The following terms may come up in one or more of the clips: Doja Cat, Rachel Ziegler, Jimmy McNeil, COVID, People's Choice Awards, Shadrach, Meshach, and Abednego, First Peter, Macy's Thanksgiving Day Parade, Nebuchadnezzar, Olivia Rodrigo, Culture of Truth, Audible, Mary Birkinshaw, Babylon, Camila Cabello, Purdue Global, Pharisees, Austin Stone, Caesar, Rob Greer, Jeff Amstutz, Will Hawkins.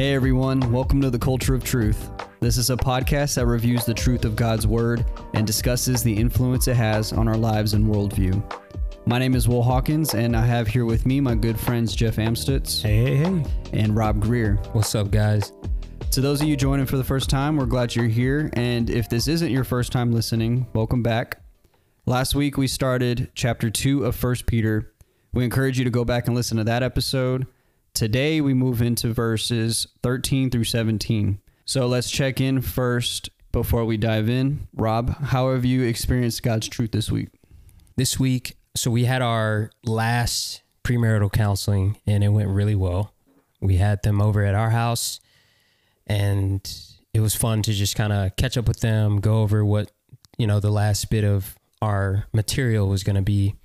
Hey everyone, welcome to the Culture of Truth. This is a podcast that reviews the truth of God's Word and discusses the influence it has on our lives and worldview. My name is Will Hawkins, and I have here with me my good friends Jeff Amstutz. Hey. And Rob Greer. What's up, guys? To those of you joining for the first time, we're glad you're here. And if this isn't your first time listening, welcome back. Last week, we started Chapter 2 of First Peter. We encourage you to go back and listen to that episode. Today, we move into verses 13 through 17. So let's check in first before we dive in. Rob, how have you experienced God's truth this week? This week, so we had our last premarital counseling, and it went really well. We had them over at our house, and it was fun to just kind of catch up with them, go over what, you know, the last bit of our material was going to be.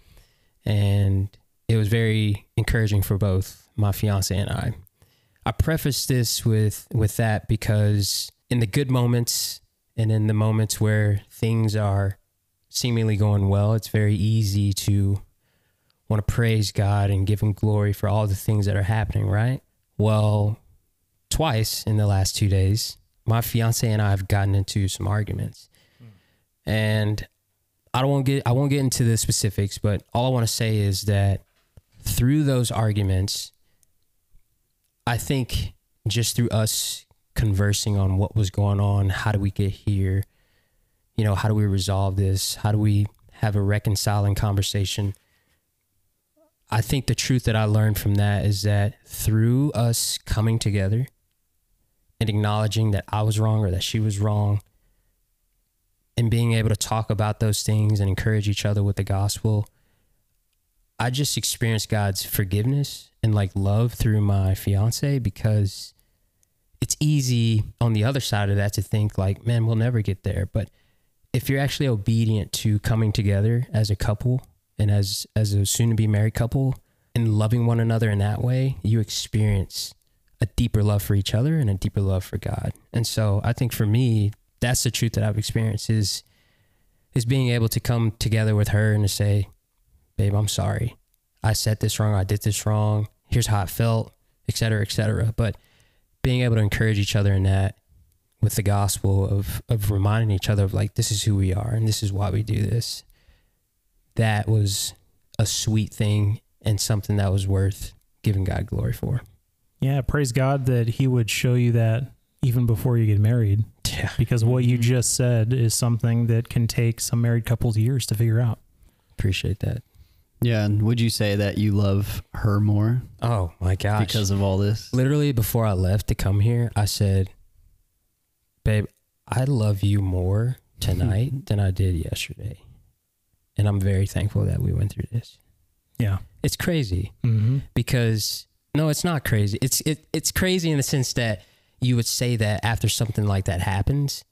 And it was very encouraging for both my fiance and I. I preface this with that because in the good moments and in the moments where things are seemingly going well, it's very easy to want to praise God and give him glory for all the things that are happening, right? Well, twice in the last 2 days, my fiance and I have gotten into some arguments. And I won't get into the specifics, but all I want to say is that through those arguments, I think just through us conversing on what was going on, how do we get here? You know, how do we resolve this? How do we have a reconciling conversation? I think the truth that I learned from that is that through us coming together and acknowledging that I was wrong or that she was wrong and being able to talk about those things and encourage each other with the gospel, I just experienced God's forgiveness and like love through my fiance, because it's easy on the other side of that to think like, man, we'll never get there. But if you're actually obedient to coming together as a couple and as a soon to be married couple and loving one another in that way, you experience a deeper love for each other and a deeper love for God. And so I think for me, that's the truth that I've experienced is being able to come together with her and to say, babe, I'm sorry. I said this wrong. I did this wrong. Here's how I felt, et cetera, et cetera. But being able to encourage each other in that with the gospel of reminding each other of like, this is who we are and this is why we do this. That was a sweet thing and something that was worth giving God glory for. Yeah. Praise God that he would show you that even before you get married. Yeah. Because what you just said is something that can take some married couples years to figure out. Appreciate that. Yeah, and would you say that you love her more? Oh, my gosh. Because of all this? Literally, before I left to come here, I said, babe, I love you more tonight than I did yesterday. And I'm very thankful that we went through this. Yeah. It's crazy because, no, it's not crazy. It's crazy in the sense that you would say that after something like that happens,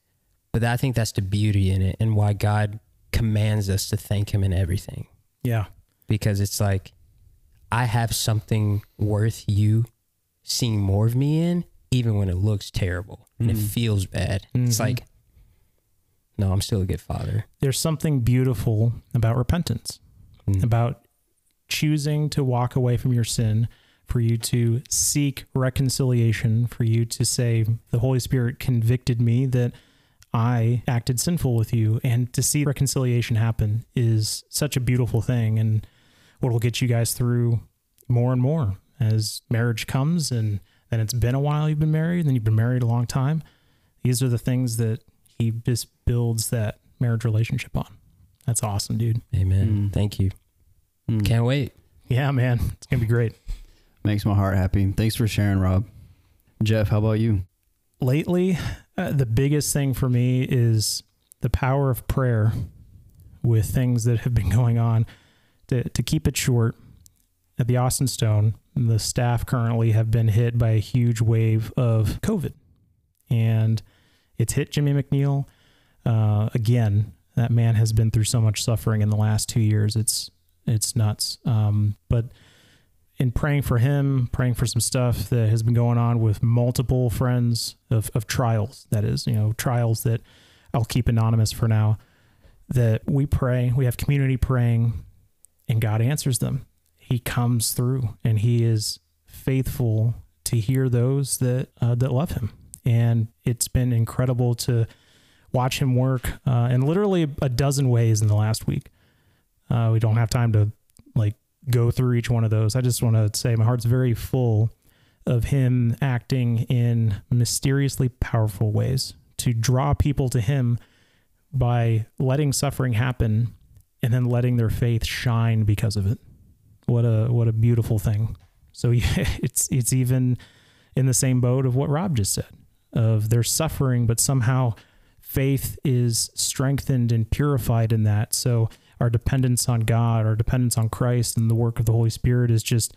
but I think that's the beauty in it and why God commands us to thank him in everything. Yeah. Because it's like, I have something worth you seeing more of me in, even when it looks terrible and it feels bad. Mm-hmm. It's like, no, I'm still a good father. There's something beautiful about repentance, about choosing to walk away from your sin, for you to seek reconciliation, for you to say, the Holy Spirit convicted me that I acted sinful with you, and to see reconciliation happen is such a beautiful thing and what will get you guys through more and more as marriage comes. And then it's been a while you've been married, and then you've been married a long time. These are the things that he just builds that marriage relationship on. That's awesome, dude. Amen. Thank you. Can't wait. Yeah, man. It's going to be great. Makes my heart happy. Thanks for sharing, Rob. Jeff, how about you? Lately, the biggest thing for me is the power of prayer with things that have been going on. To keep it short, at the Austin Stone, the staff currently have been hit by a huge wave of COVID. And it's hit Jimmy McNeil. Again, that man has been through so much suffering in the last 2 years. It's nuts. But in praying for him, praying for some stuff that has been going on with multiple friends of trials, that is, you know, trials that I'll keep anonymous for now, that we pray, we have community praying, and God answers them. He comes through and he is faithful to hear those that that love him. And it's been incredible to watch him work in literally a dozen ways in the last week. We don't have time to like go through each one of those. I just want to say my heart's very full of him acting in mysteriously powerful ways to draw people to him by letting suffering happen and then letting their faith shine because of it. What a beautiful thing. So yeah, it's even in the same boat of what Rob just said, of their suffering, but somehow faith is strengthened and purified in that. So our dependence on God, our dependence on Christ and the work of the Holy Spirit is just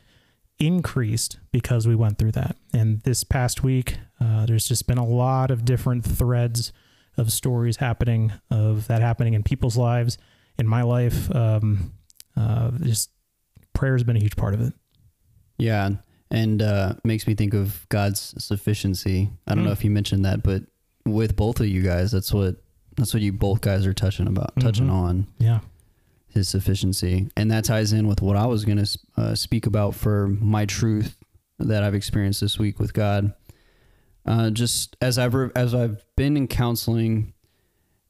increased because we went through that. And this past week, there's just been a lot of different threads of stories happening, of that happening in people's lives, in my life. Just prayer has been a huge part of it. Yeah. And makes me think of God's sufficiency. I don't know if you mentioned that, but with both of you guys, that's what you both guys are touching on. Yeah. His sufficiency. And that ties in with what I was going to speak about for my truth that I've experienced this week with God. Just as I've been in counseling,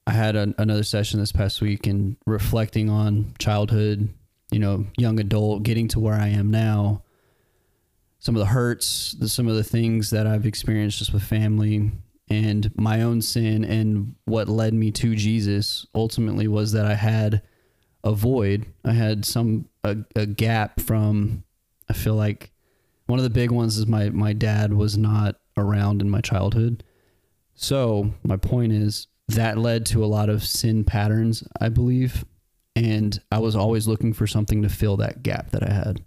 I had another session this past week and reflecting on childhood, young adult, getting to where I am now, some of the hurts, some of the things that I've experienced just with family and my own sin, and what led me to Jesus ultimately was that I had a void. I had a gap from, I feel like one of the big ones is my dad was not around in my childhood. So my point is that led to a lot of sin patterns, I believe. And I was always looking for something to fill that gap that I had.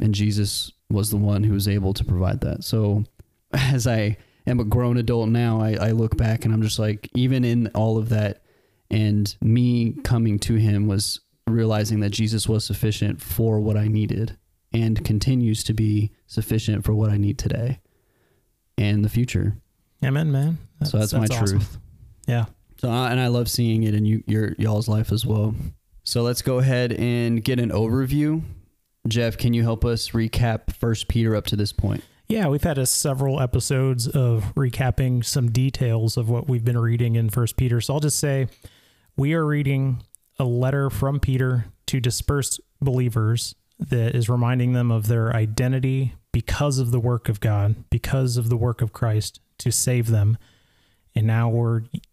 And Jesus was the one who was able to provide that. So as I am a grown adult now, I look back and I'm just like, even in all of that and me coming to him was realizing that Jesus was sufficient for what I needed and continues to be sufficient for what I need today and the future. Amen, man. So that's my awesome truth. Yeah. So, and I love seeing it in y'all's life as well. So let's go ahead and get an overview. Jeff, can you help us recap First Peter up to this point? Yeah, we've had several episodes of recapping some details of what we've been reading in First Peter. So I'll just say we are reading a letter from Peter to dispersed believers that is reminding them of their identity because of the work of God, because of the work of Christ to save them. And now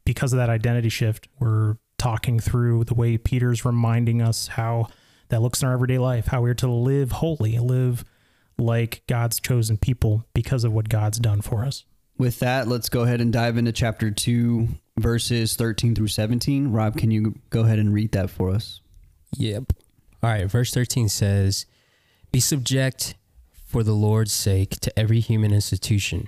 because of that identity shift, we're talking through the way Peter's reminding us how that looks in our everyday life, how we're to live holy, live like God's chosen people because of what God's done for us. With that, let's go ahead and dive into chapter 2, verses 13 through 17. Rob, can you go ahead and read that for us? Yep. All right. Verse 13 says, "Be subject for the Lord's sake to every human institution,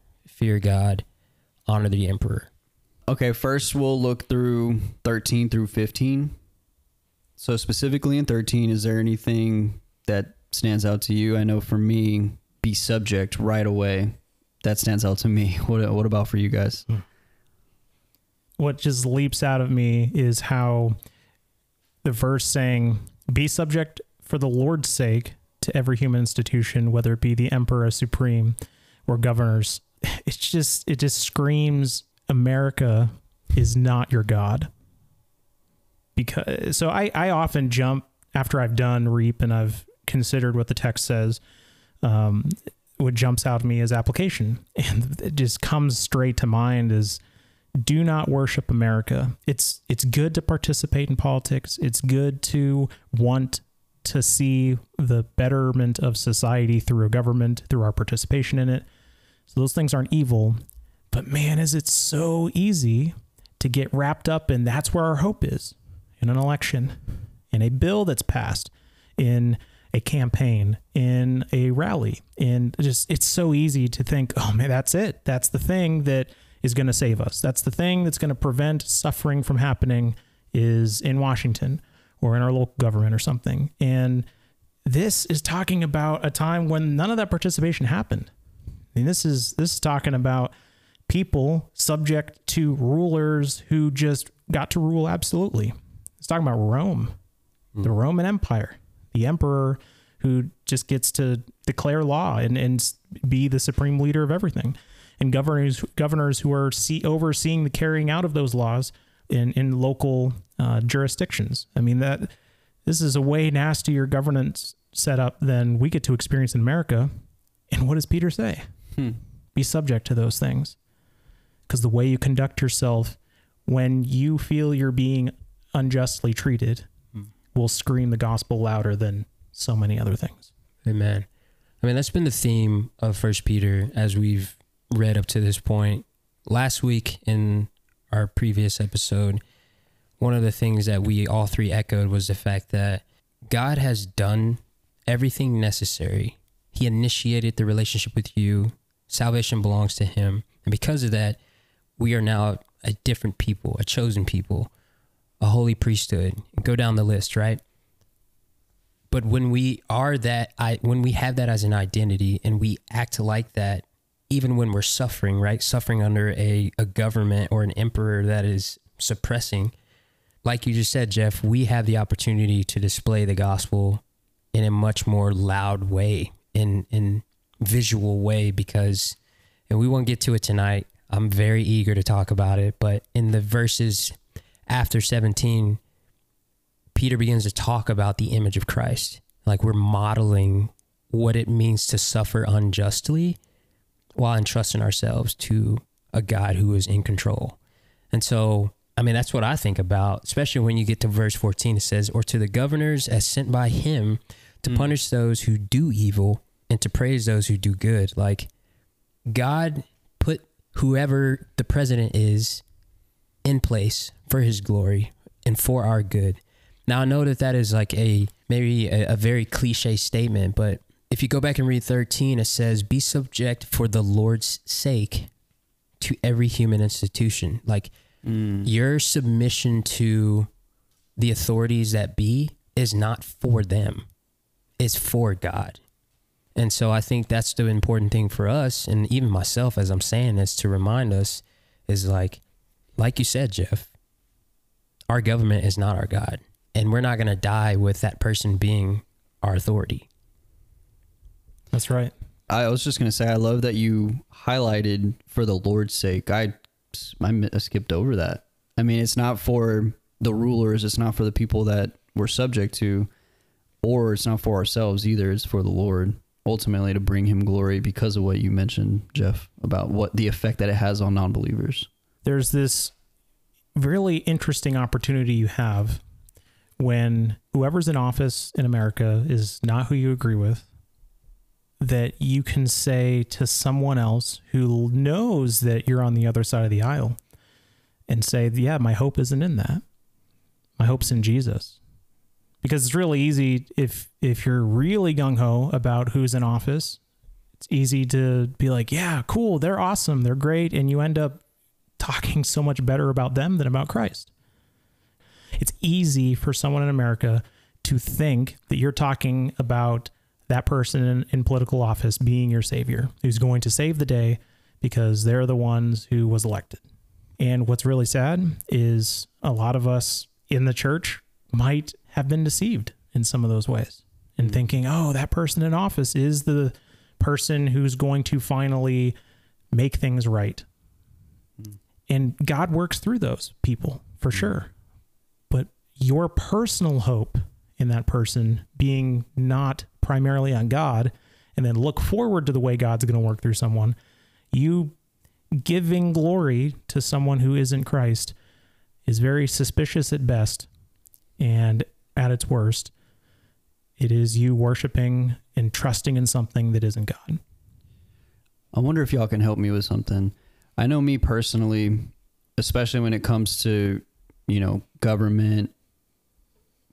fear God, honor the emperor." Okay, first we'll look through 13 through 15. So specifically in 13, is there anything that stands out to you? I know for me, be subject right away. That stands out to me. What about for you guys? What just leaps out of me is how the verse saying, "Be subject for the Lord's sake to every human institution, whether it be the emperor supreme or governors." It just screams America is not your God. Because so I often jump after I've done REAP and I've considered what the text says. What jumps out at me is application, and it just comes straight to mind is do not worship America. It's good to participate in politics. It's good to want to see the betterment of society through a government, through our participation in it. So those things aren't evil, but man, is it so easy to get wrapped up in that's where our hope is, in an election, in a bill that's passed, in a campaign, in a rally. And just, it's so easy to think, oh man, that's it. That's the thing that is going to save us. That's the thing that's going to prevent suffering from happening, is in Washington or in our local government or something. And this is talking about a time when none of that participation happened. I mean, this is talking about people subject to rulers who just got to rule absolutely. It's talking about Rome, the Roman Empire, the emperor who just gets to declare law and be the supreme leader of everything. And governors who are overseeing the carrying out of those laws in local jurisdictions. I mean, this is a way nastier governance setup than we get to experience in America. And what does Peter say? Be subject to those things. Because the way you conduct yourself when you feel you're being unjustly treated will scream the gospel louder than so many other things. Amen. I mean, that's been the theme of First Peter as we've read up to this point. Last week in our previous episode, one of the things that we all three echoed was the fact that God has done everything necessary. He initiated the relationship with you. Salvation belongs to him. And because of that, we are now a different people, a chosen people, a holy priesthood. Go down the list, right? But when we are that, when we have that as an identity and we act like that, even when we're suffering, right? Suffering under a government or an emperor that is suppressing, like you just said, Jeff, we have the opportunity to display the gospel in a much more loud way, in visual way, because, and we won't get to it tonight. I'm very eager to talk about it, but in the verses after 17, Peter begins to talk about the image of Christ. Like, we're modeling what it means to suffer unjustly while entrusting ourselves to a God who is in control. And so, I mean, that's what I think about, especially when you get to verse 14, it says, or to the governors as sent by him to punish those who do evil and to praise those who do good. Like, God put whoever the president is in place for his glory and for our good. Now, I know that that is like maybe a very cliche statement, but if you go back and read 13, it says, be subject for the Lord's sake to every human institution. Like, your submission to the authorities that be is not for them. It's for God. And so I think that's the important thing for us. And even myself, as I'm saying this, to remind us is like you said, Jeff, our government is not our God, and we're not going to die with that person being our authority. That's right. I was just going to say, I love that you highlighted for the Lord's sake. I skipped over that. I mean, it's not for the rulers. It's not for the people that we're subject to, or it's not for ourselves either. It's for the Lord, ultimately, to bring him glory, because of what you mentioned, Jeff, about what the effect that it has on non-believers. There's this really interesting opportunity you have when whoever's in office in America is not who you agree with, that you can say to someone else who knows that you're on the other side of the aisle and say, yeah, my hope isn't in that. My hope's in Jesus. Because it's really easy, if you're really gung-ho about who's in office, it's easy to be like, yeah, cool, they're awesome, they're great, and you end up talking so much better about them than about Christ. It's easy for someone in America to think that you're talking about that person in political office being your savior, who's going to save the day because they're the ones who was elected. And what's really sad is a lot of us in the church might have been deceived in some of those ways, and thinking, oh, that person in office is the person who's going to finally make things right. And God works through those people for sure. But your personal hope in that person being not primarily on God, and then look forward to the way God's going to work through someone, you giving glory to someone who isn't Christ is very suspicious at best. And at its worst, it is you worshiping and trusting in something that isn't God. I wonder if y'all can help me with something. I know me personally, especially when it comes to, government,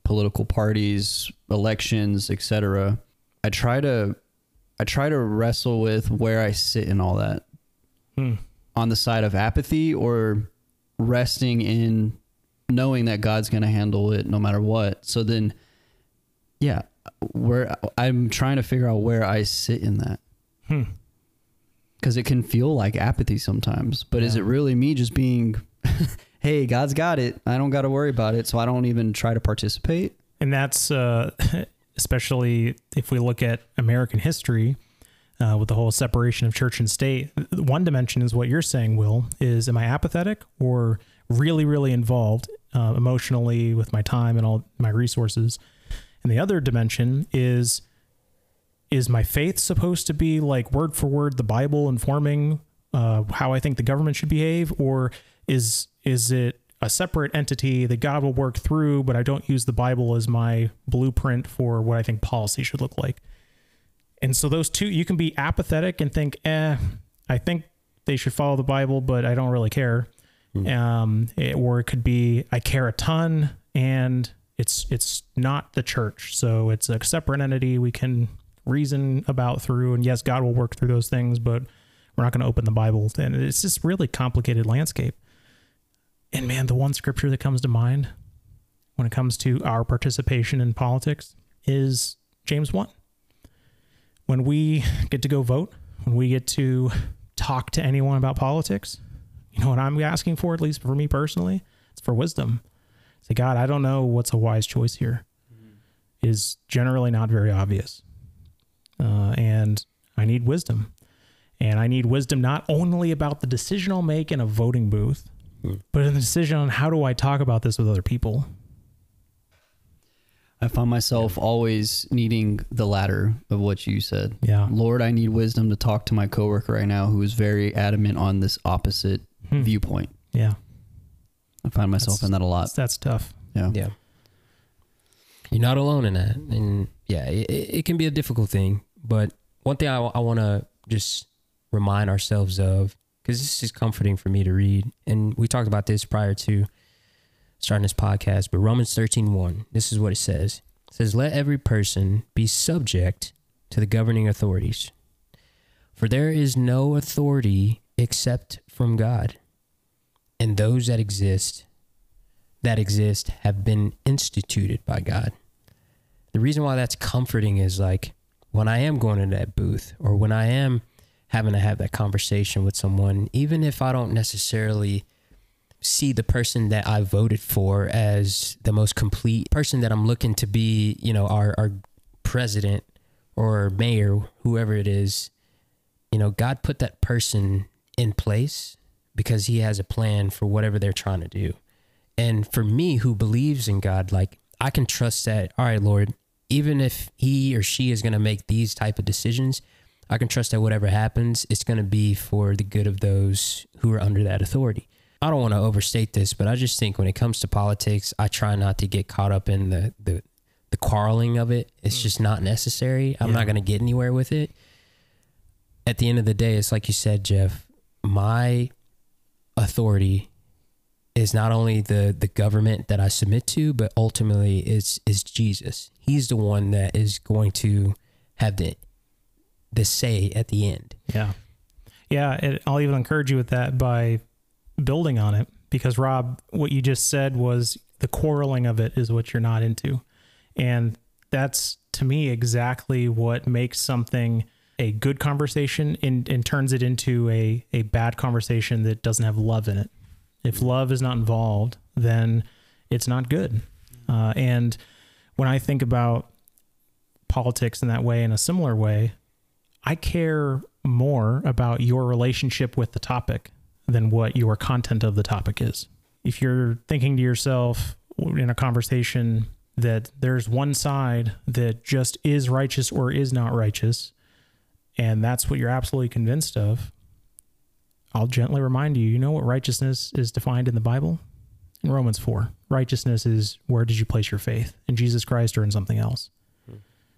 political parties, elections, etc. I try to wrestle with where I sit in all that. On the side of apathy or resting in knowing that God's going to handle it no matter what. So then, yeah, where I'm trying to figure out where I sit in that. Because it can feel like apathy sometimes, but is it really me just being, hey, God's got it. I don't got to worry about it. So I don't even try to participate. And that's especially if we look at American history, with the whole separation of church and state. One dimension is what you're saying, Will, is am I apathetic or really, really involved emotionally with my time and all my resources? And the other dimension is my faith supposed to be like word for word, the Bible informing how I think the government should behave? Or is it a separate entity that God will work through, but I don't use the Bible as my blueprint for what I think policy should look like? And so those two, you can be apathetic and think, I think they should follow the Bible, but I don't really care. Or it could be, I care a ton and it's not the church. So it's a separate entity we can reason about through. And yes, God will work through those things, but we're not going to open the Bible. And it's this really complicated landscape. And man, the one scripture that comes to mind when it comes to our participation in politics is James 1. When we get to go vote, when we get to talk to anyone about politics, you know what I'm asking for, at least for me personally, it's for wisdom. Say, God, I don't know what's a wise choice here. It is generally not very obvious. And I need wisdom. And I need wisdom not only about the decision I'll make in a voting booth, but in the decision on how do I talk about this with other people. I found myself always needing the latter of what you said. Yeah. Lord, I need wisdom to talk to my coworker right now who is very adamant on this opposite viewpoint. Yeah. I find myself in that a lot. That's tough. Yeah. Yeah. You're not alone in that. And yeah, it can be a difficult thing. But one thing I want to just remind ourselves of, because this is comforting for me to read. And we talked about this prior to starting this podcast, but Romans 13:1, this is what it says. It says, let every person be subject to the governing authorities, for there is no authority except from God, and those that exist have been instituted by God. The reason why that's comforting is like, when I am going into that booth, or when I am having to have that conversation with someone, even if I don't necessarily see the person that I voted for as the most complete person that I'm looking to be, you know, our president or mayor, whoever it is, you know, God put that person in place because he has a plan for whatever they're trying to do. And for me, who believes in God, like I can trust that, all right, Lord, even if he or she is going to make these type of decisions, I can trust that whatever happens, it's going to be for the good of those who are under that authority. I don't want to overstate this, but I just think when it comes to politics, I try not to get caught up in the quarreling of it. It's just not necessary. I'm not going to get anywhere with it. At the end of the day, it's like you said, Jeff, my authority is not only the government that I submit to, but ultimately is Jesus. He's the one that is going to have the say at the end. Yeah. Yeah. I'll even encourage you with that by building on it, because Rob, what you just said was the quarreling of it is what you're not into. And that's, to me, exactly what makes something a good conversation and turns it into a bad conversation that doesn't have love in it. If love is not involved, then it's not good. And when I think about politics in that way, in a similar way, I care more about your relationship with the topic than what your content of the topic is. If you're thinking to yourself in a conversation that there's one side that just is righteous or is not righteous, and that's what you're absolutely convinced of, I'll gently remind you, you know what righteousness is defined in the Bible? In Romans 4, righteousness is where did you place your faith? In Jesus Christ or in something else?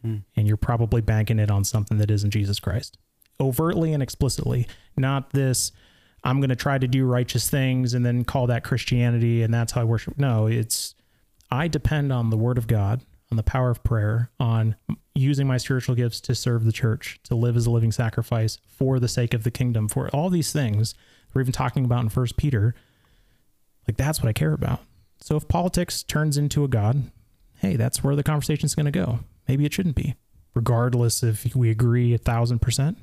And you're probably banking it on something that isn't Jesus Christ. Overtly and explicitly, not this, I'm going to try to do righteous things and then call that Christianity and that's how I worship. No, it's I depend on the Word of God, on the power of prayer, on using my spiritual gifts to serve the church, to live as a living sacrifice for the sake of the kingdom, for all these things we're even talking about in First Peter. Like, that's what I care about. So if politics turns into a god, hey, that's where the conversation's going to go. Maybe it shouldn't be, regardless if we agree 1,000%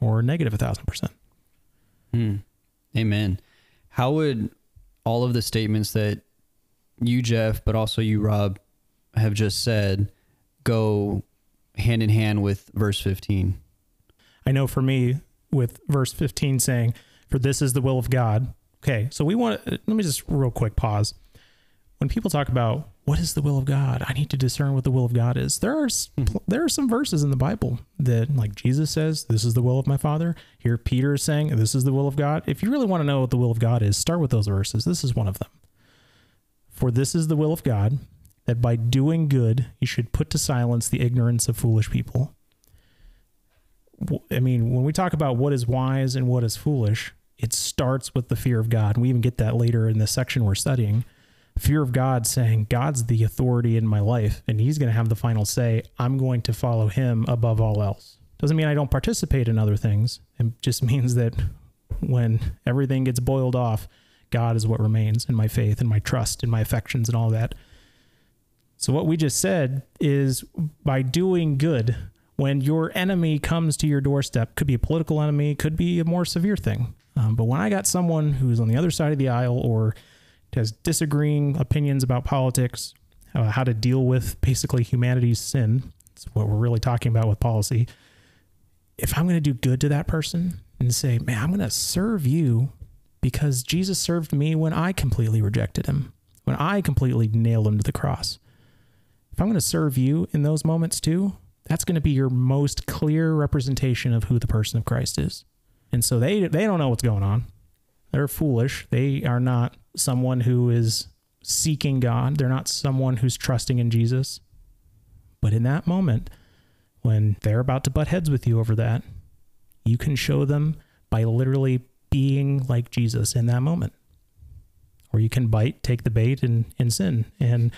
or negative 1,000%. Amen. How would all of the statements that you, Jeff, but also you, Rob, have just said go hand in hand with verse 15? I know for me, with verse 15 saying, for this is the will of God. Okay, so we want to, let me just real quick pause. When people talk about what is the will of God, I need to discern what the will of God is. There are some verses in the Bible that, like Jesus says, this is the will of my Father. Here Peter is saying, this is the will of God. If you really want to know what the will of God is, start with those verses. This is one of them. For this is the will of God, that by doing good, you should put to silence the ignorance of foolish people. I mean, when we talk about what is wise and what is foolish, it starts with the fear of God. And we even get that later in the section we're studying. Fear of God, saying God's the authority in my life and he's going to have the final say. I'm going to follow him above all else. Doesn't mean I don't participate in other things. It just means that when everything gets boiled off, God is what remains, in my faith and my trust and my affections and all that. So what we just said is, by doing good, when your enemy comes to your doorstep, could be a political enemy, could be a more severe thing. But when I got someone who's on the other side of the aisle or has disagreeing opinions about politics, how to deal with basically humanity's sin, that's what we're really talking about with policy. If I'm going to do good to that person and say, man, I'm going to serve you because Jesus served me when I completely rejected him, when I completely nailed him to the cross. If I'm going to serve you in those moments too, that's going to be your most clear representation of who the person of Christ is. And so they don't know what's going on. They're foolish. They are not someone who is seeking God. They're not someone who's trusting in Jesus. But in that moment, when they're about to butt heads with you over that, you can show them by literally being like Jesus in that moment. Or you can bite, take the bait, and sin, and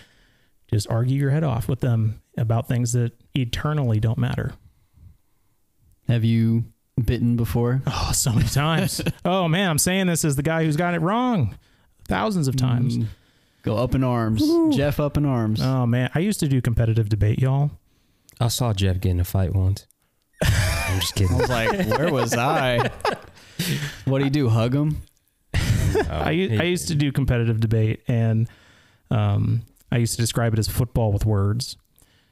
just argue your head off with them about things that eternally don't matter. Have you bitten before? Oh, so many times. Oh man, I'm saying this as the guy who's got it wrong thousands of times. Go up in arms. Woo. Jeff up in arms. Oh man, I used to do competitive debate, y'all. I saw Jeff get in a fight once. I'm just kidding. I was like, where was I? What do you do, hug him? I used to do competitive debate, and I used to describe it as football with words.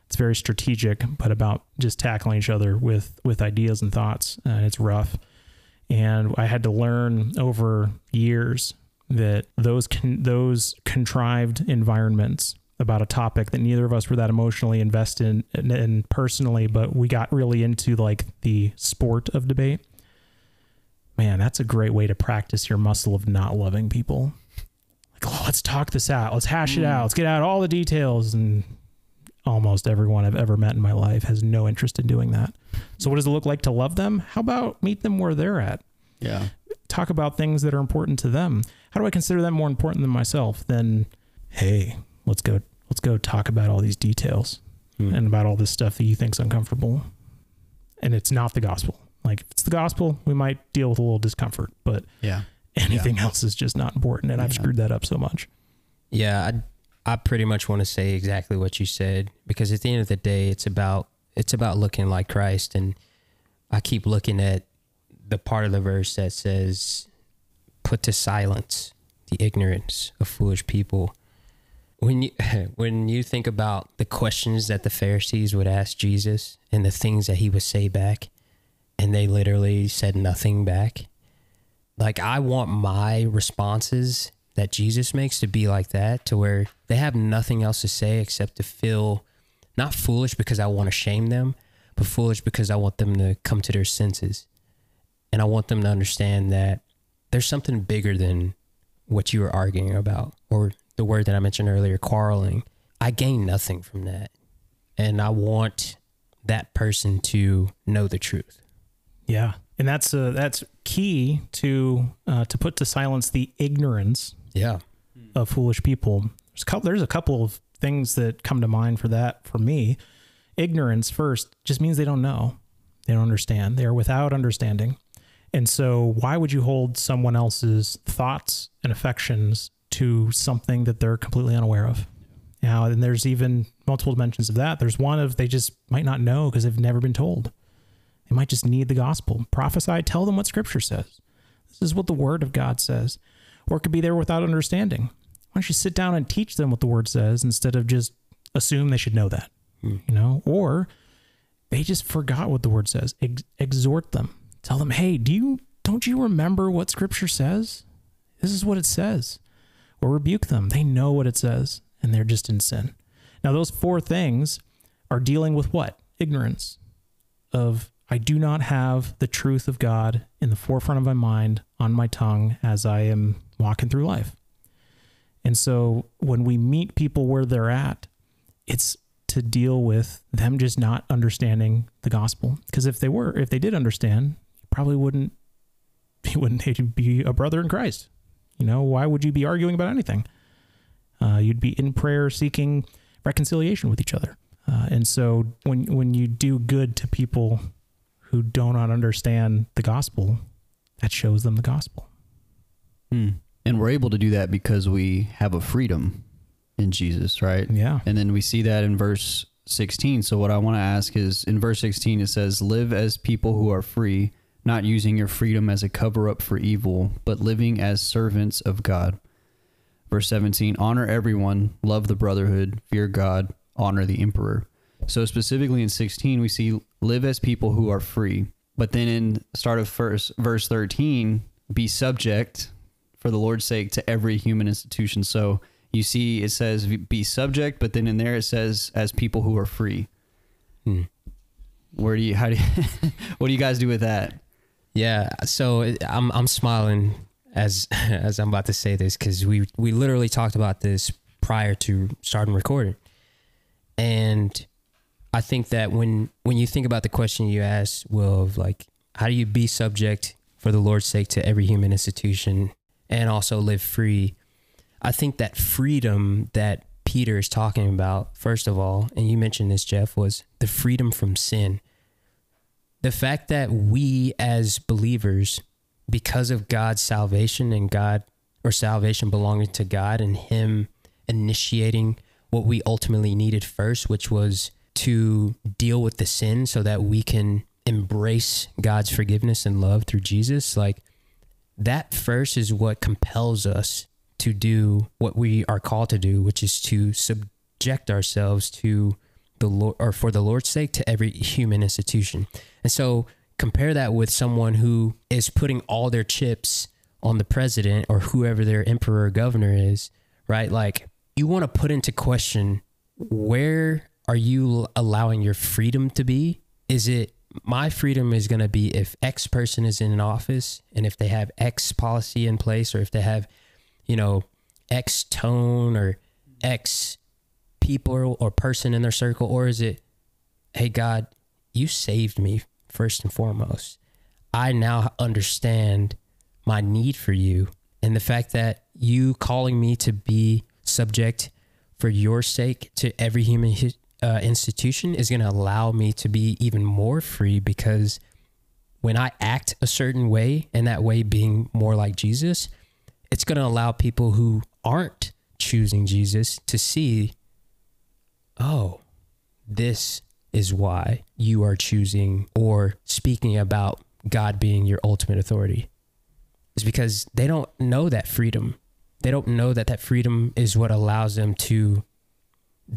It's very strategic, but about just tackling each other with ideas and thoughts. It's rough. And I had to learn over years that those contrived environments about a topic that neither of us were that emotionally invested in personally, but we got really into like the sport of debate. Man, that's a great way to practice your muscle of not loving people. Like, oh, let's talk this out. Let's hash it out. Let's get out all the details. And almost everyone I've ever met in my life has no interest in doing that. So what does it look like to love them? How about meet them where they're at? Yeah. Talk about things that are important to them. How do I consider them more important than myself? Then, hey, let's go talk about all these details and about all this stuff that you think's uncomfortable. And it's not the gospel. Like, if it's the gospel, we might deal with a little discomfort, but yeah, anything else is just not important. And I've screwed that up so much. Yeah. I pretty much want to say exactly what you said, because at the end of the day, it's about looking like Christ. And I keep looking at the part of the verse that says, put to silence the ignorance of foolish people. When you think about the questions that the Pharisees would ask Jesus and the things that he would say back, and they literally said nothing back. Like, I want my responses that Jesus makes to be like that, to where they have nothing else to say except to feel not foolish because I want to shame them, but foolish because I want them to come to their senses. And I want them to understand that there's something bigger than what you were arguing about, or the word that I mentioned earlier, quarreling. I gain nothing from that. And I want that person to know the truth. Yeah. And that's key to put to silence the ignorance of foolish people. There's a couple of things that come to mind for that, for me, ignorance first just means they don't know. They don't understand. They are without understanding. And so why would you hold someone else's thoughts and affections to something that they're completely unaware of? Now, and there's even multiple dimensions of that. There's one of they just might not know because they've never been told. They might just need the gospel. Prophesy, tell them what scripture says. This is what the word of God says. Or it could be there without understanding. Why don't you sit down and teach them what the word says instead of just assume they should know that, you know? Or they just forgot what the word says. Exhort them. Tell them, hey, don't you remember what scripture says? This is what it says. Or rebuke them. They know what it says, and they're just in sin. Now, those four things are dealing with what? Ignorance of, I do not have the truth of God in the forefront of my mind, on my tongue, as I am walking through life. And so when we meet people where they're at, it's to deal with them just not understanding the gospel. Because if they did understand, you probably wouldn't be a brother in Christ. You know, why would you be arguing about anything? You'd be in prayer seeking reconciliation with each other. And so when you do good to people who do not understand the gospel, that shows them the gospel. And we're able to do that because we have a freedom in Jesus, right? Yeah. And then we see that in verse 16. So what I want to ask is, in verse 16, it says, live as people who are free, not using your freedom as a cover up for evil, but living as servants of God. Verse 17, honor everyone, love the brotherhood, fear God, honor the emperor. So specifically in 16, we see live as people who are free. But then in start of verse 13, be subject for the Lord's sake to every human institution. So you see it says be subject, but then in there it says as people who are free. What do you guys do with that? Yeah, so I'm smiling as I'm about to say this, because we literally talked about this prior to starting recording. And I think that when you think about the question you asked, Will, of like, how do you be subject for the Lord's sake to every human institution and also live free? I think that freedom that Peter is talking about, first of all, and you mentioned this, Jeff, was the freedom from sin. The fact that we as believers, because of God's salvation and salvation belonging to God and him initiating what we ultimately needed first, which was to deal with the sin so that we can embrace God's forgiveness and love through Jesus. Like, that first is what compels us to do what we are called to do, which is to subject ourselves to the Lord, or for the Lord's sake, to every human institution. And so compare that with someone who is putting all their chips on the president or whoever their emperor or governor is, right? Like, you want to put into question, where are you allowing your freedom to be? Is it, my freedom is going to be if X person is in an office and if they have X policy in place, or if they have, you know, X tone or X people or person in their circle? Or is it, hey, God, you saved me first and foremost. I now understand my need for you, and the fact that you calling me to be subject for your sake to every human institution is going to allow me to be even more free, because when I act a certain way, and that way being more like Jesus, it's going to allow people who aren't choosing Jesus to see, oh, this is why you are choosing or speaking about God being your ultimate authority. It's because they don't know that freedom. They don't know that that freedom is what allows them to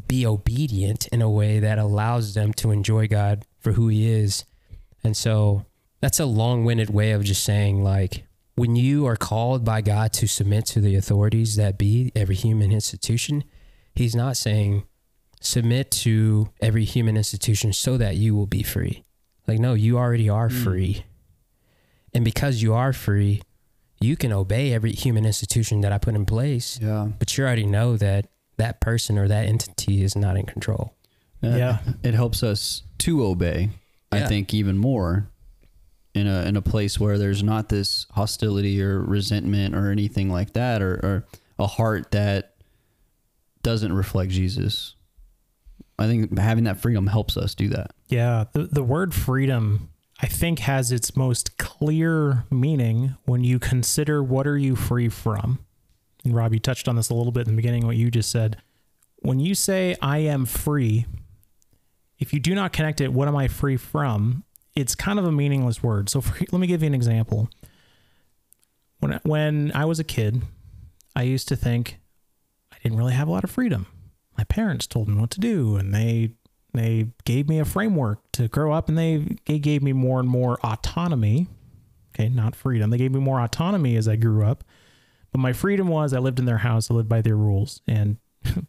be obedient in a way that allows them to enjoy God for who he is. And so that's a long-winded way of just saying, like, when you are called by God to submit to the authorities that be, every human institution, he's not saying submit to every human institution so that you will be free. Like, no, you already are free. And because you are free, you can obey every human institution that I put in place. Yeah. But you already know that that person or that entity is not in control. Yeah. It helps us to obey, I think, even more in a place where there's not this hostility or resentment or anything like that, or a heart that doesn't reflect Jesus. I think having that freedom helps us do that. Yeah. The word freedom, I think, has its most clear meaning when you consider what are you free from. And Rob, you touched on this a little bit in the beginning, what you just said. When you say, I am free, if you do not connect it, what am I free from? It's kind of a meaningless word. So let me give you an example. When I was a kid, I used to think I didn't really have a lot of freedom. My parents told me what to do, and they gave me a framework to grow up, and they gave me more and more autonomy. Okay, not freedom. They gave me more autonomy as I grew up. But my freedom was I lived in their house, I lived by their rules, and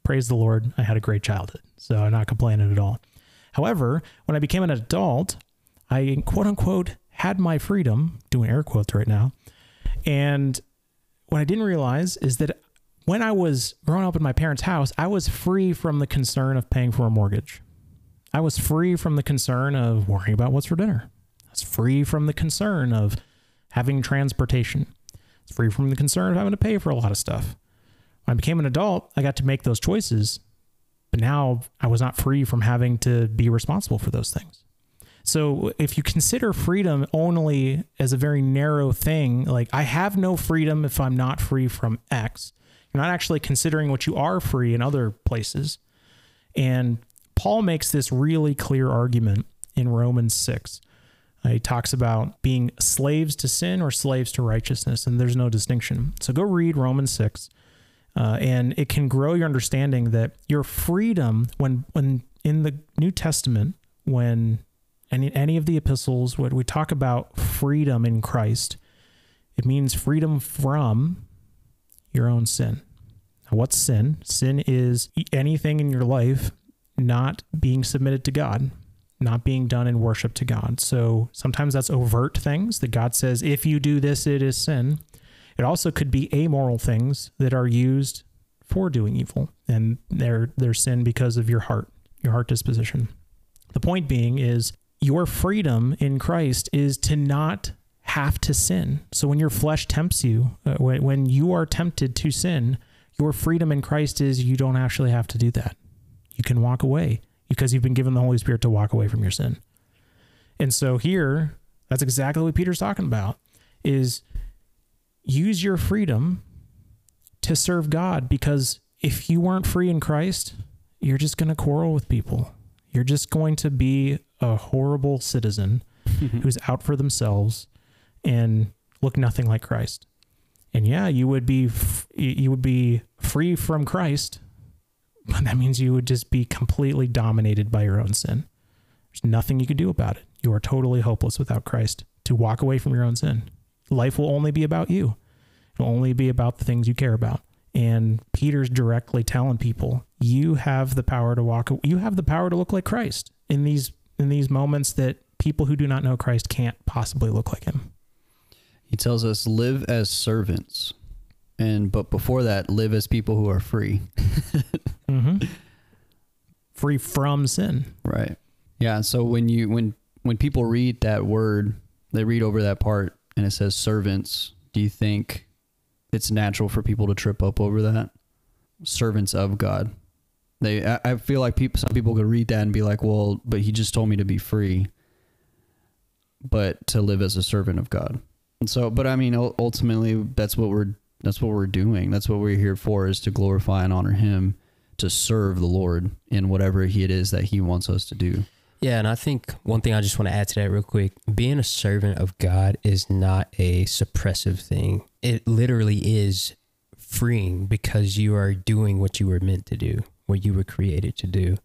praise the Lord, I had a great childhood. So I'm not complaining at all. However, when I became an adult, I, quote unquote, had my freedom, doing air quotes right now. And what I didn't realize is that when I was growing up in my parents' house, I was free from the concern of paying for a mortgage. I was free from the concern of worrying about what's for dinner. I was free from the concern of having transportation. I was free from the concern of having to pay for a lot of stuff. When I became an adult, I got to make those choices, but now I was not free from having to be responsible for those things. So if you consider freedom only as a very narrow thing, like I have no freedom if I'm not free from X, you're not actually considering what you are free in other places. And Paul makes this really clear argument in Romans 6. He talks about being slaves to sin or slaves to righteousness, and there's no distinction. So go read Romans 6. And it can grow your understanding that your freedom, when in the New Testament, when any of the epistles, when we talk about freedom in Christ, it means freedom from your own sin. Now, what's sin? Sin is anything in your life not being submitted to God, not being done in worship to God. So sometimes that's overt things that God says, if you do this, it is sin. It also could be amoral things that are used for doing evil, and they're sin because of your heart disposition. The point being is your freedom in Christ is to not have to sin. So when your flesh tempts you, when you are tempted to sin, your freedom in Christ is you don't actually have to do that. You can walk away because you've been given the Holy Spirit to walk away from your sin. And so here, that's exactly what Peter's talking about, is use your freedom to serve God, because if you weren't free in Christ, you're just going to quarrel with people. You're just going to be a horrible citizen who's out for themselves and look nothing like Christ. And yeah, you would be free from Christ, but that means you would just be completely dominated by your own sin. There's nothing you could do about it. You are totally hopeless without Christ to walk away from your own sin. Life will only be about you. It'll only be about the things you care about. And Peter's directly telling people, you have the power to walk. You have the power to look like Christ in these moments that people who do not know Christ can't possibly look like him. He tells us live as servants. But before that, live as people who are free. Mm-hmm. Free from sin. Right. Yeah. So when people read that word, they read over that part, and it says servants, do you think it's natural for people to trip up over that? Servants of God. I feel like some people could read that and be like, well, but he just told me to be free, but to live as a servant of God. And so, but I mean, ultimately that's what we're doing. That's what we're here for, is to glorify and honor him, to serve the Lord in whatever it is that he wants us to do. Yeah, and I think one thing I just want to add to that real quick, being a servant of God is not a suppressive thing. It literally is freeing, because you are doing what you were meant to do, what you were created to do.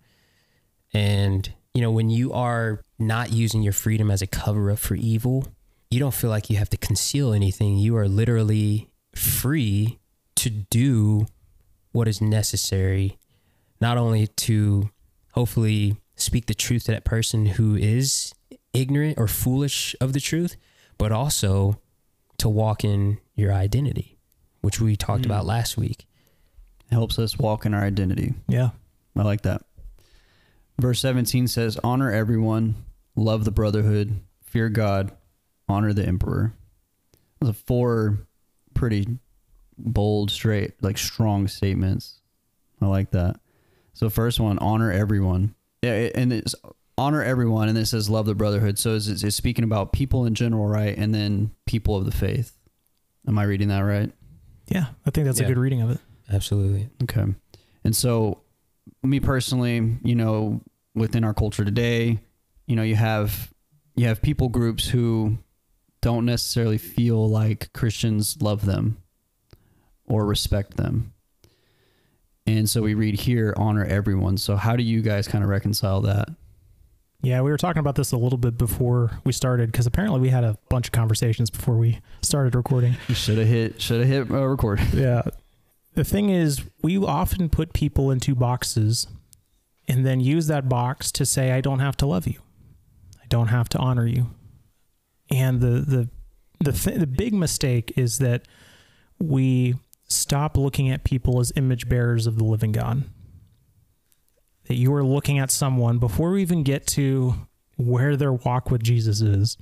And, you know, when you are not using your freedom as a cover up for evil, you don't feel like you have to conceal anything. You are literally free to do what is necessary, not only to hopefully speak the truth to that person who is ignorant or foolish of the truth, but also to walk in your identity, which we talked about last week. It helps us walk in our identity. Yeah. I like that. Verse 17 says, honor everyone, love the brotherhood, fear God, honor the emperor. Those are four pretty bold, strong statements. I like that. So first one, honor everyone. Yeah, and it's honor everyone, and it says love the brotherhood. So it's speaking about people in general, right? And then people of the faith. Am I reading that right? Yeah, I think that's a good reading of it. Absolutely. Okay. And so me personally, you know, within our culture today, you know, you have people groups who don't necessarily feel like Christians love them or respect them. And so we read here, honor everyone. So how do you guys kind of reconcile that? Yeah, we were talking about this a little bit before we started, because apparently we had a bunch of conversations before we started recording. You should have hit record. Yeah. The thing is, we often put people into boxes and then use that box to say, I don't have to love you. I don't have to honor you. And the big mistake is that we stop looking at people as image bearers of the living God. That you are looking at someone before we even get to where their walk with Jesus is.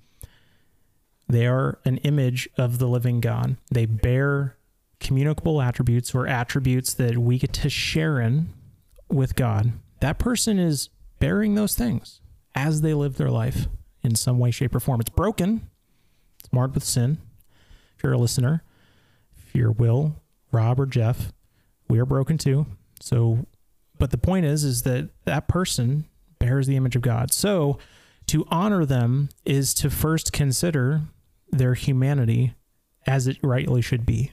They are an image of the living God. They bear communicable attributes or attributes that we get to share in with God. That person is bearing those things as they live their life in some way, shape, or form. It's broken. It's marred with sin. If you're a listener, if you're Will, Rob, or Jeff, we are broken too. So... but the point is that that person bears the image of God. So to honor them is to first consider their humanity as it rightly should be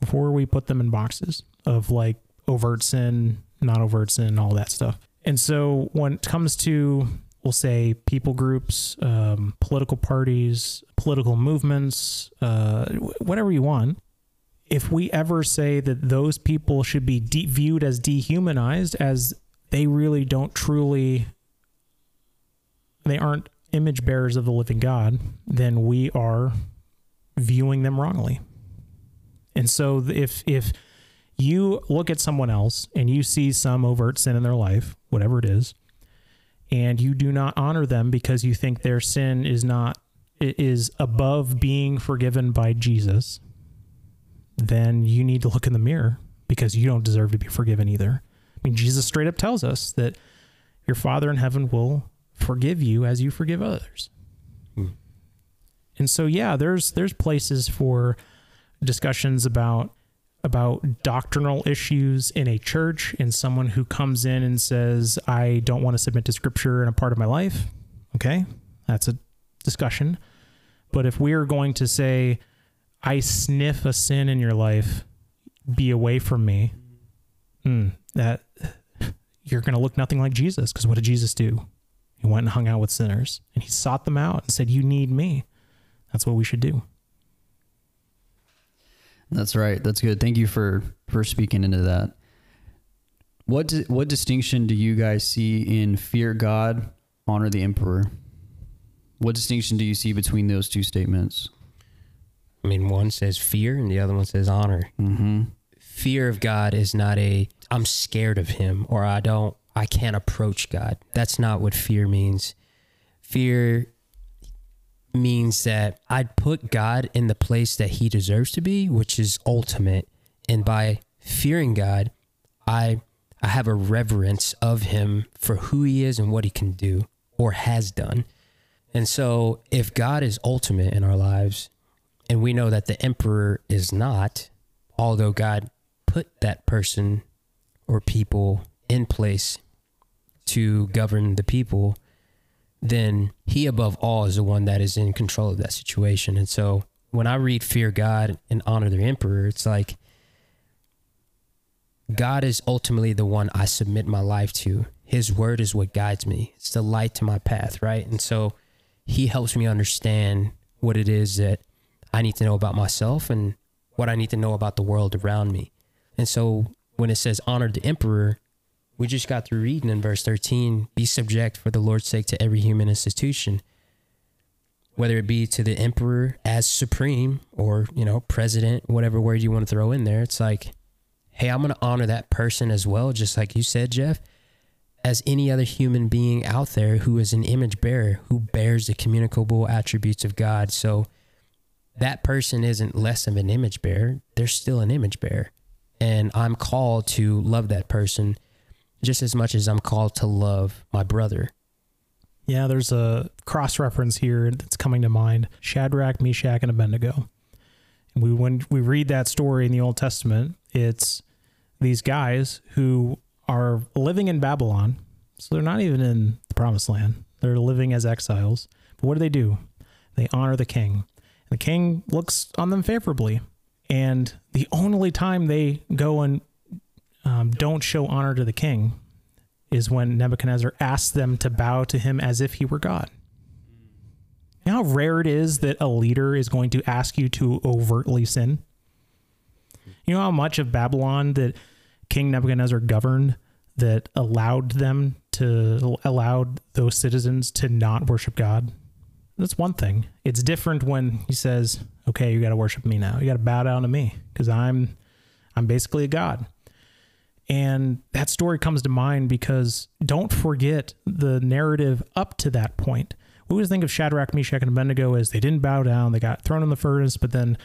before we put them in boxes of like overt sin, not overt sin, all that stuff. And so when it comes to, we'll say, people groups, political parties, political movements, whatever you want, if we ever say that those people should be viewed as dehumanized, as they really don't truly, they aren't image bearers of the living God, then we are viewing them wrongly. And so if you look at someone else and you see some overt sin in their life, whatever it is, and you do not honor them because you think their sin is not, it is above being forgiven by Jesus, then you need to look in the mirror, because you don't deserve to be forgiven either. I mean, Jesus straight up tells us that your Father in heaven will forgive you as you forgive others. Hmm. And so, yeah, there's places for discussions about doctrinal issues in a church, and someone who comes in and says, I don't want to submit to scripture in a part of my life. Okay. That's a discussion. But if we're going to say, I sniff a sin in your life, be away from me, that you're going to look nothing like Jesus. Because what did Jesus do? He went and hung out with sinners, and he sought them out and said, you need me. That's what we should do. That's right. That's good. Thank you for speaking into that. What distinction do you guys see in fear God, honor the emperor? What distinction do you see between those two statements? I mean, one says fear and the other one says honor. Mm-hmm. Fear of God is not a, I'm scared of him, or I can't approach God. That's not what fear means. Fear means that I'd put God in the place that he deserves to be, which is ultimate. And by fearing God, I have a reverence of him for who he is and what he can do or has done. And so if God is ultimate in our lives, and we know that the emperor is not, although God put that person or people in place to govern the people, then he above all is the one that is in control of that situation. And so when I read fear God and honor the emperor, it's like God is ultimately the one I submit my life to. His word is what guides me. It's the light to my path, right? And so he helps me understand what it is that I need to know about myself and what I need to know about the world around me. And so when it says honor the emperor, we just got through reading in verse 13, be subject for the Lord's sake to every human institution, whether it be to the emperor as supreme or, you know, president, whatever word you want to throw in there. It's like, hey, I'm going to honor that person as well, just like you said, Jeff, as any other human being out there who is an image bearer, who bears the communicable attributes of God. So that person isn't less of an image bearer. They're still an image bearer. And I'm called to love that person just as much as I'm called to love my brother. Yeah, there's a cross-reference here that's coming to mind. Shadrach, Meshach, and Abednego. And when we read that story in the Old Testament, it's these guys who are living in Babylon. So they're not even in the Promised Land. They're living as exiles. But what do? They honor the king. And the king looks on them favorably. And the only time they go and don't show honor to the king is when Nebuchadnezzar asks them to bow to him as if he were God. You know how rare it is that a leader is going to ask you to overtly sin? You know how much of Babylon that King Nebuchadnezzar governed that allowed those citizens to not worship God? That's one thing. It's different when he says, okay, you got to worship me now. You got to bow down to me because I'm basically a god. And that story comes to mind because don't forget the narrative up to that point. We always think of Shadrach, Meshach, and Abednego as they didn't bow down. They got thrown in the furnace, but then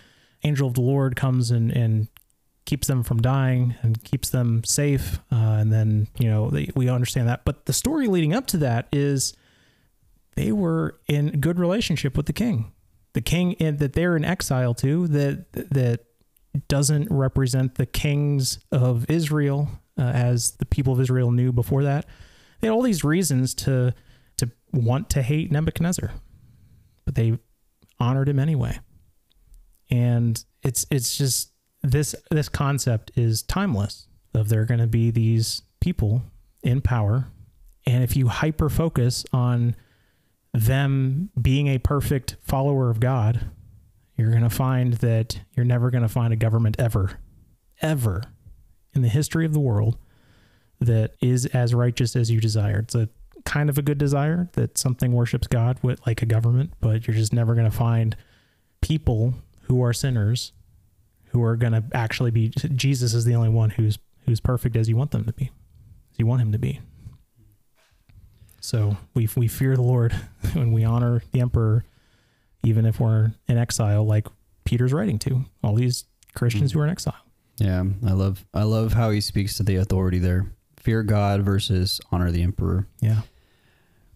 angel of the Lord comes and keeps them from dying and keeps them safe. And then, you know, we understand that. But the story leading up to that is they were in good relationship with the king. The king that they're in exile to, that doesn't represent the kings of Israel as the people of Israel knew before that. They had all these reasons to want to hate Nebuchadnezzar, but they honored him anyway. And it's just this concept is timeless of there are going to be these people in power. And if you hyper focus on them being a perfect follower of God, you're going to find that you're never going to find a government ever in the history of the world that is as righteous as you desire. It's a kind of a good desire that something worships God with, like a government, but you're just never going to find people who are sinners who are going to actually be. Jesus is the only one who's perfect as you want them to be, as you want him to be. So we fear the Lord when we honor the emperor, even if we're in exile, like Peter's writing to all these Christians who are in exile. Yeah. I love how he speaks to the authority there. Fear God versus honor the emperor. Yeah.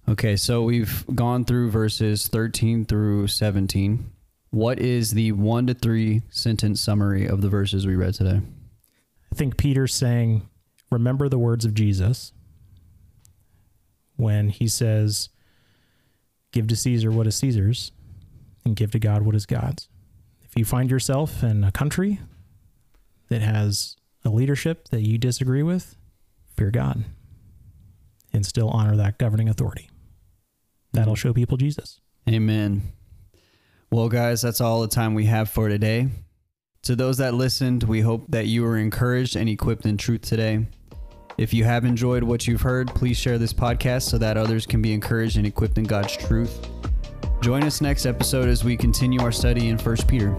Okay. So we've gone through verses 13 through 17. What is the 1 to 3 sentence summary of the verses we read today? I think Peter's saying, remember the words of Jesus when he says, give to Caesar what is Caesar's, and give to God what is God's. If you find yourself in a country that has a leadership that you disagree with, fear God and still honor that governing authority. That'll show people Jesus. Amen. Well, guys, that's all the time we have for today. To those that listened, we hope that you were encouraged and equipped in truth today. If you have enjoyed what you've heard, please share this podcast so that others can be encouraged and equipped in God's truth. Join us next episode as we continue our study in First Peter.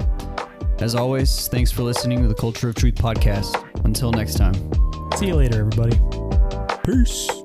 As always, thanks for listening to the Culture of Truth podcast. Until next time. See you later, everybody. Peace.